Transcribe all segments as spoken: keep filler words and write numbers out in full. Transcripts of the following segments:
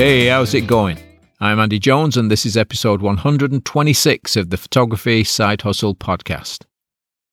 Hey, how's it going? I'm Andy Jones and this is episode one hundred twenty-six of the Photography Side Hustle podcast.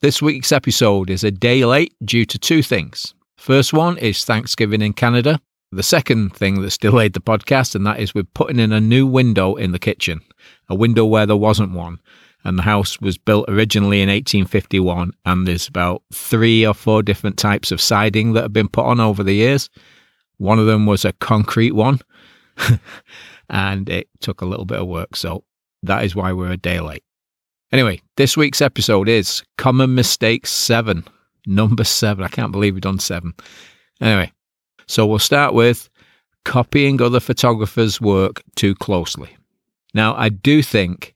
This week's episode is a day late due to two things. First one is Thanksgiving in Canada. The second thing that's delayed the podcast, and that is we're putting in a new window in the kitchen, a window where there wasn't one. And the house was built originally in eighteen fifty-one, and there's about three or four different types of siding that have been put on over the years. One of them was a concrete one. And it took a little bit of work, so that is why we're a day late. Anyway, this week's episode is Common Mistakes seven, number seven. I can't believe we've done seven. Anyway, so we'll start with copying other photographers' work too closely. Now, I do think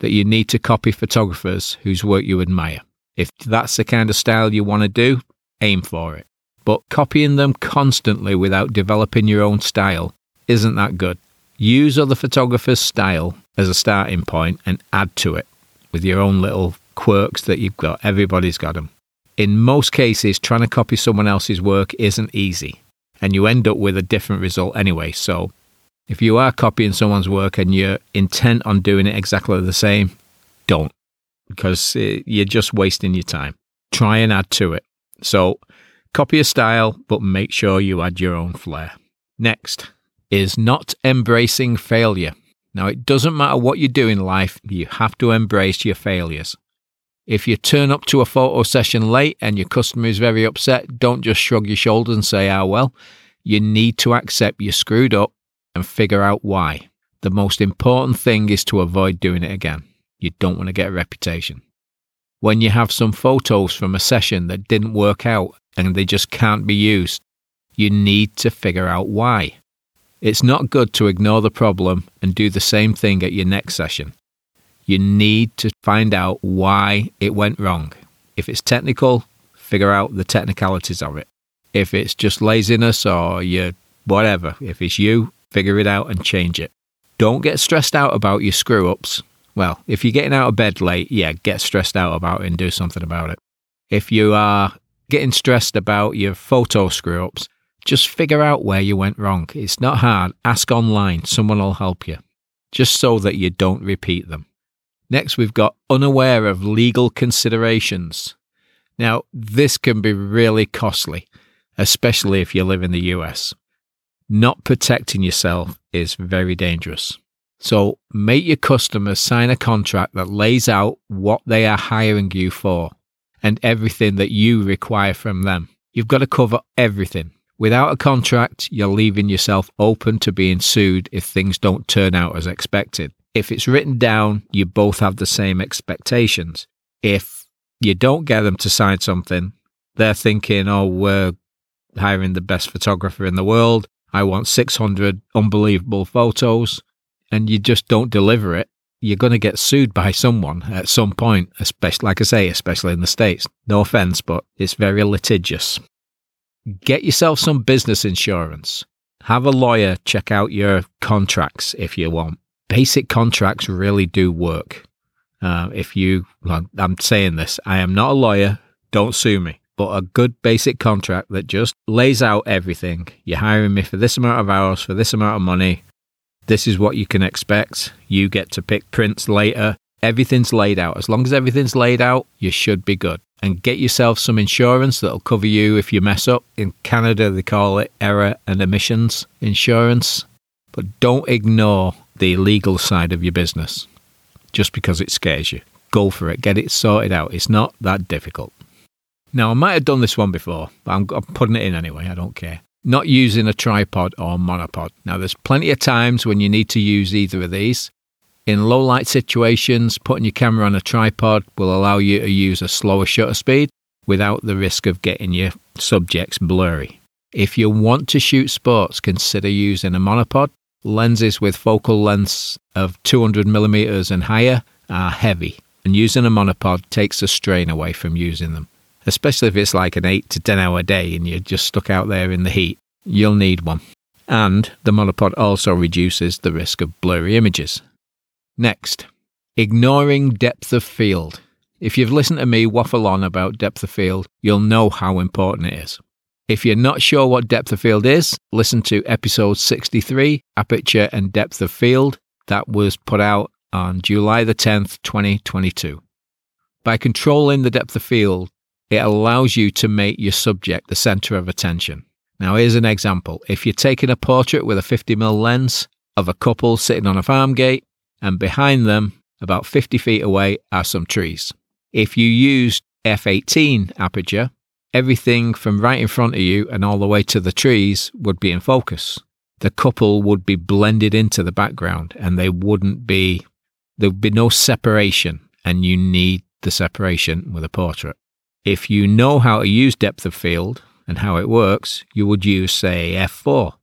that you need to copy photographers whose work you admire. If that's the kind of style you want to do, aim for it. But copying them constantly without developing your own style isn't that good. Use other photographers' style as a starting point and add to it with your own little quirks that you've got. Everybody's got them. In most cases, trying to copy someone else's work isn't easy, and you end up with a different result anyway. So if you are copying someone's work and you're intent on doing it exactly the same, don't, because you're just wasting your time. Try and add to it. So copy a style, but make sure you add your own flair. Next is not embracing failure. Now, it doesn't matter what you do in life, you have to embrace your failures. If you turn up to a photo session late and your customer is very upset, don't just shrug your shoulders and say, ah, well, you need to accept you screwed up and figure out why. The most important thing is to avoid doing it again. You don't want to get a reputation. When you have some photos from a session that didn't work out and they just can't be used, you need to figure out why. It's not good to ignore the problem and do the same thing at your next session. You need to find out why it went wrong. If it's technical, figure out the technicalities of it. If it's just laziness or your whatever, if it's you, figure it out and change it. Don't get stressed out about your screw-ups. Well, if you're getting out of bed late, yeah, get stressed out about it and do something about it. If you are getting stressed about your photo screw-ups, just figure out where you went wrong. It's not hard. Ask online. Someone will help you. Just so that you don't repeat them. Next, we've got unaware of legal considerations. Now, this can be really costly, especially if you live in the U S. Not protecting yourself is very dangerous. So make your customers sign a contract that lays out what they are hiring you for and everything that you require from them. You've got to cover everything. Without a contract, you're leaving yourself open to being sued if things don't turn out as expected. If it's written down, you both have the same expectations. If you don't get them to sign something, they're thinking, oh, we're hiring the best photographer in the world. I want six hundred unbelievable photos. And you just don't deliver it. You're going to get sued by someone at some point, especially, like I say, especially in the States. No offense, but it's very litigious. Get yourself some business insurance. Have a lawyer check out your contracts if you want. Basic contracts really do work. Uh, if you, well, I'm saying this, I am not a lawyer, don't sue me, but a good basic contract that just lays out everything. You're hiring me for this amount of hours, for this amount of money. This is what you can expect. You get to pick prints later. Everything's laid out. As long as everything's laid out, you should be good. And get yourself some insurance that'll cover you if you mess up. In Canada, they call it error and omissions insurance. But don't ignore the legal side of your business just because it scares you. Go for it. Get it sorted out. It's not that difficult. Now, I might have done this one before, but I'm, I'm putting it in anyway. I don't care. Not using a tripod or monopod. Now, there's plenty of times when you need to use either of these. In low light situations, putting your camera on a tripod will allow you to use a slower shutter speed without the risk of getting your subjects blurry. If you want to shoot sports, consider using a monopod. Lenses with focal lengths of two hundred millimeters and higher are heavy, and using a monopod takes the strain away from using them. Especially if it's like an eight to ten hour day and you're just stuck out there in the heat, you'll need one. And the monopod also reduces the risk of blurry images. Next, ignoring depth of field. If you've listened to me waffle on about depth of field, you'll know how important it is. If you're not sure what depth of field is, listen to episode sixty-three, Aperture and Depth of Field, that was put out on July the tenth, twenty twenty-two. By controlling the depth of field, it allows you to make your subject the center of attention. Now here's an example. If you're taking a portrait with a fifty millimeter lens of a couple sitting on a farm gate, and behind them, about fifty feet away, are some trees. If you use f eighteen aperture, everything from right in front of you and all the way to the trees would be in focus. The couple would be blended into the background and they wouldn't be, there would be no separation, and you need the separation with a portrait. If you know how to use depth of field and how it works, you would use, say, f four,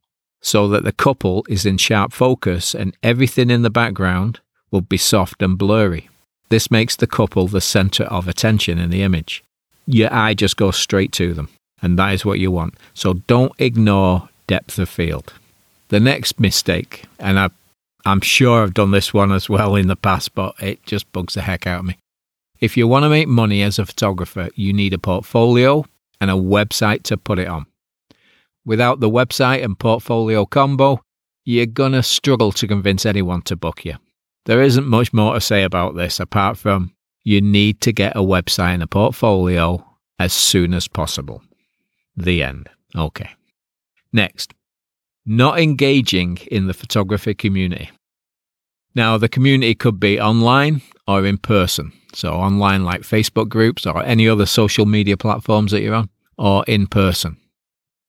so that the couple is in sharp focus and everything in the background will be soft and blurry. This makes the couple the center of attention in the image. Your eye just goes straight to them, and that is what you want. So don't ignore depth of field. The next mistake, and I, I'm sure I've done this one as well in the past, but it just bugs the heck out of me. If you want to make money as a photographer, you need a portfolio and a website to put it on. Without the website and portfolio combo, you're going to struggle to convince anyone to book you. There isn't much more to say about this apart from you need to get a website and a portfolio as soon as possible. The end. Okay. Next, not engaging in the photography community. Now, the community could be online or in person. So online like Facebook groups or any other social media platforms that you're on, or in person.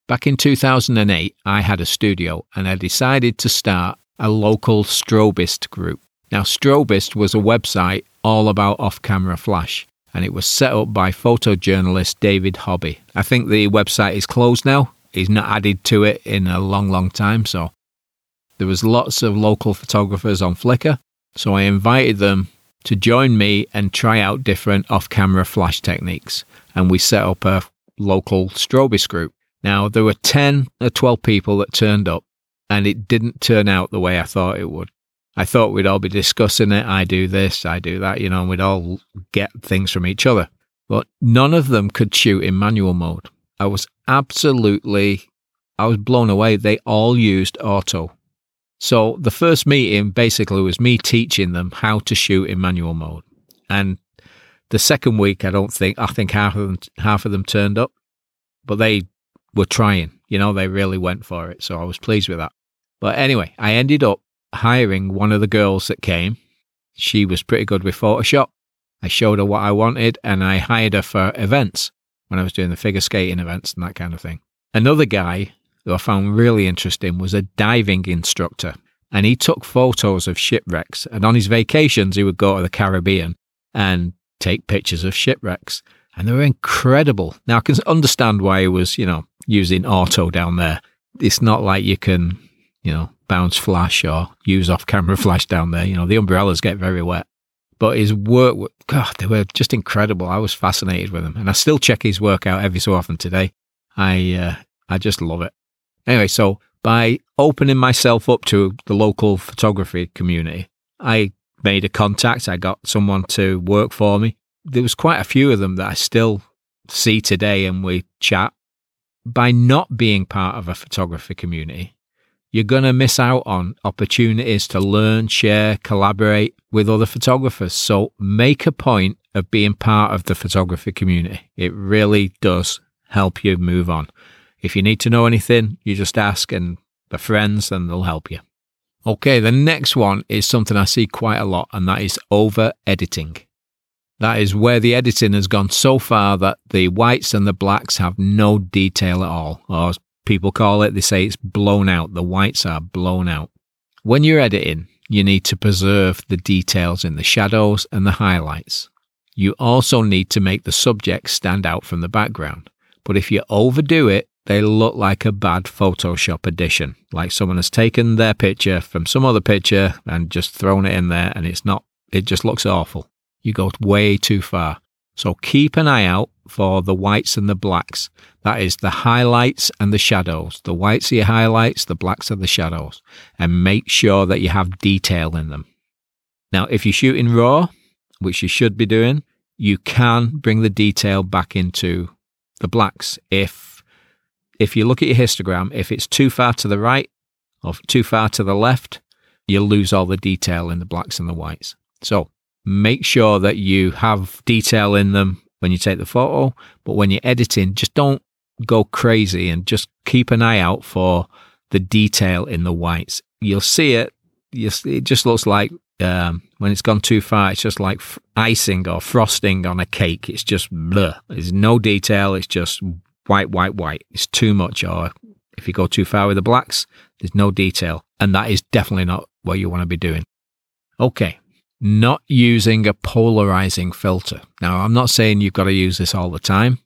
Back in two thousand eight, I had a studio and I decided to start a local Strobist group. Now, Strobist was a website all about off-camera flash, and it was set up by photojournalist David Hobby. I think the website is closed now. He's not added to it in a long, long time, so there was lots of local photographers on Flickr, so I invited them to join me and try out different off-camera flash techniques, and we set up a local Strobist group. Now, there were ten or twelve people that turned up, and it didn't turn out the way I thought it would. I thought we'd all be discussing it, I do this, I do that, you know, and we'd all get things from each other. But none of them could shoot in manual mode. I was absolutely, I was blown away. They all used auto. So the first meeting basically was me teaching them how to shoot in manual mode. And the second week, I don't think, I think half of them, half of them turned up, but they were trying, you know, they really went for it. So I was pleased with that. But anyway, I ended up hiring one of the girls that came. She was pretty good with Photoshop. I showed her what I wanted and I hired her for events when I was doing the figure skating events and that kind of thing. Another guy who I found really interesting was a diving instructor, and he took photos of shipwrecks, and on his vacations he would go to the Caribbean and take pictures of shipwrecks, and they were incredible. Now I can understand why he was, you know, using auto down there. It's not like you can, you know, bounce flash or use off-camera flash down there. You know, the umbrellas get very wet. But his work, God, they were just incredible. I was fascinated with him, and I still check his work out every so often today. I uh, I just love it. Anyway, so by opening myself up to the local photography community, I made a contact. I got someone to work for me. There was quite a few of them that I still see today, and we chat. By not being part of a photography community, you're going to miss out on opportunities to learn, share, collaborate with other photographers. So make a point of being part of the photography community. It really does help you move on. If you need to know anything, you just ask, and the friends, and they'll help you. Okay, the next one is something I see quite a lot, and that is over-editing. That is where the editing has gone so far that the whites and the blacks have no detail at all, or people call it, they say it's blown out. The whites are blown out. When you're editing, you need to preserve the details in the shadows and the highlights. You also need to make the subject stand out from the background. But if you overdo it, they look like a bad Photoshop edition. Like someone has taken their picture from some other picture and just thrown it in there, and it's not, it just looks awful. You go way too far. So keep an eye out for the whites and the blacks. That is the highlights and the shadows. The whites are your highlights, the blacks are the shadows. And make sure that you have detail in them. Now, if you shoot in RAW, which you should be doing, you can bring the detail back into the blacks if if you look at your histogram, if it's too far to the right or too far to the left, you'll lose all the detail in the blacks and the whites. So make sure that you have detail in them when you take the photo, but when you're editing, just don't go crazy and just keep an eye out for the detail in the whites. You'll see it. You'll see, it just looks like um, when it's gone too far, it's just like f- icing or frosting on a cake. It's just bleh. There's no detail. It's just white, white, white. It's too much. Or if you go too far with the blacks, there's no detail. And that is definitely not what you want to be doing. Okay. Not using a polarizing filter. Now, I'm not saying you've got to use this all the time.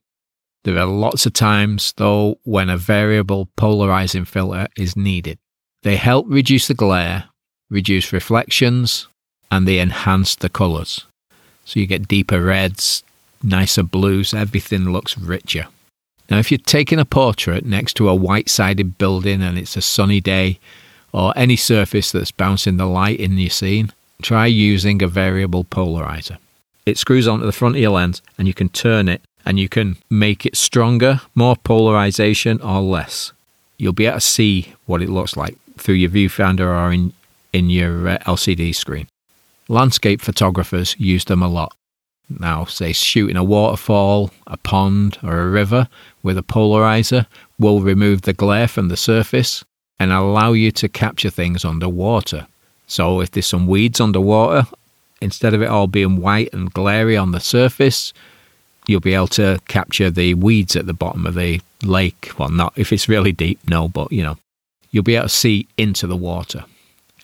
There are lots of times, though, when a variable polarizing filter is needed. They help reduce the glare, reduce reflections, and they enhance the colors. So you get deeper reds, nicer blues, everything looks richer. Now, if you're taking a portrait next to a white-sided building and it's a sunny day, or any surface that's bouncing the light in your scene, try using a variable polarizer. It screws onto the front of your lens and you can turn it and you can make it stronger, more polarization or less. You'll be able to see what it looks like through your viewfinder or in, in your uh, L C D screen. Landscape photographers use them a lot. Now, say shooting a waterfall, a pond or a river with a polarizer will remove the glare from the surface and allow you to capture things underwater. So if there's some weeds underwater, instead of it all being white and glary on the surface, you'll be able to capture the weeds at the bottom of the lake. Well, not if it's really deep, no, but, you know, you'll be able to see into the water.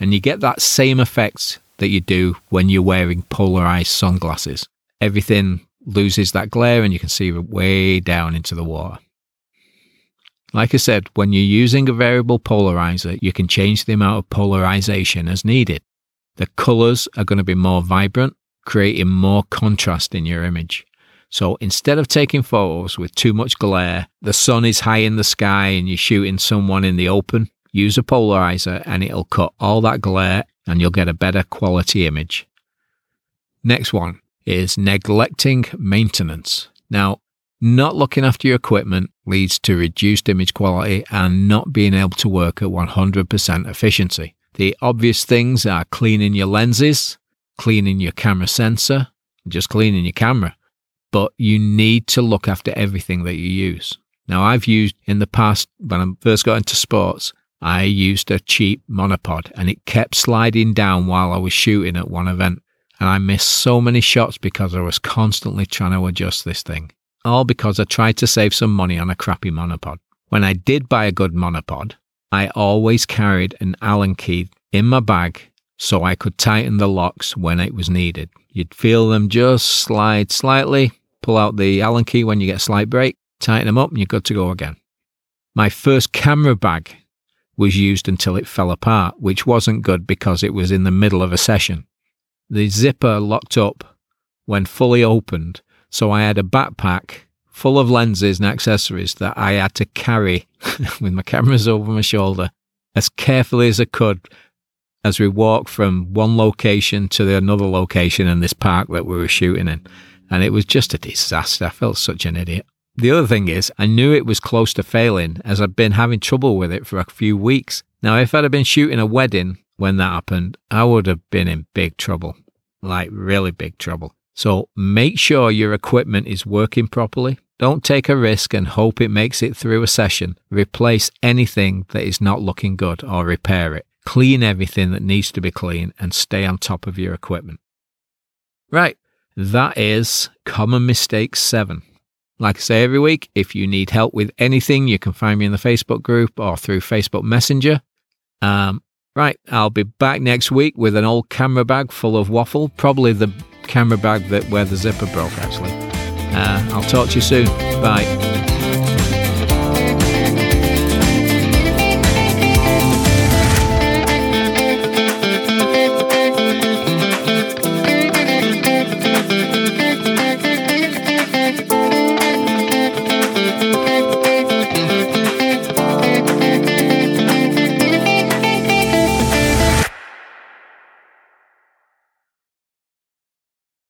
And you get that same effect that you do when you're wearing polarized sunglasses. Everything loses that glare and you can see way down into the water. Like I said, when you're using a variable polarizer, you can change the amount of polarization as needed. The colors are going to be more vibrant, creating more contrast in your image. So instead of taking photos with too much glare, the sun is high in the sky and you're shooting someone in the open, use a polarizer and it'll cut all that glare and you'll get a better quality image. Next one is neglecting maintenance. Now, not looking after your equipment leads to reduced image quality and not being able to work at one hundred percent efficiency. The obvious things are cleaning your lenses, cleaning your camera sensor, just cleaning your camera. But you need to look after everything that you use. Now, I've used in the past, when I first got into sports, I used a cheap monopod and it kept sliding down while I was shooting at one event. And I missed so many shots because I was constantly trying to adjust this thing. All because I tried to save some money on a crappy monopod. When I did buy a good monopod, I always carried an Allen key in my bag so I could tighten the locks when it was needed. You'd feel them just slide slightly, pull out the Allen key when you get a slight break, tighten them up and you're good to go again. My first camera bag was used until it fell apart, which wasn't good because it was in the middle of a session. The zipper locked up when fully opened. So I had a backpack full of lenses and accessories that I had to carry with my cameras over my shoulder as carefully as I could as we walked from one location to the another location in this park that we were shooting in. And it was just a disaster. I felt such an idiot. The other thing is, I knew it was close to failing as I'd been having trouble with it for a few weeks. Now, if I'd have been shooting a wedding when that happened, I would have been in big trouble, like really big trouble. So make sure your equipment is working properly. Don't take a risk and hope it makes it through a session. Replace anything that is not looking good or repair it. Clean everything that needs to be clean and stay on top of your equipment. Right, that is Common Mistake seven. Like I say every week, if you need help with anything, you can find me in the Facebook group or through Facebook Messenger. Um, right, I'll be back next week with an old camera bag full of waffle, probably the camera bag that where the zipper broke actually. Uh, I'll talk to you soon. Bye.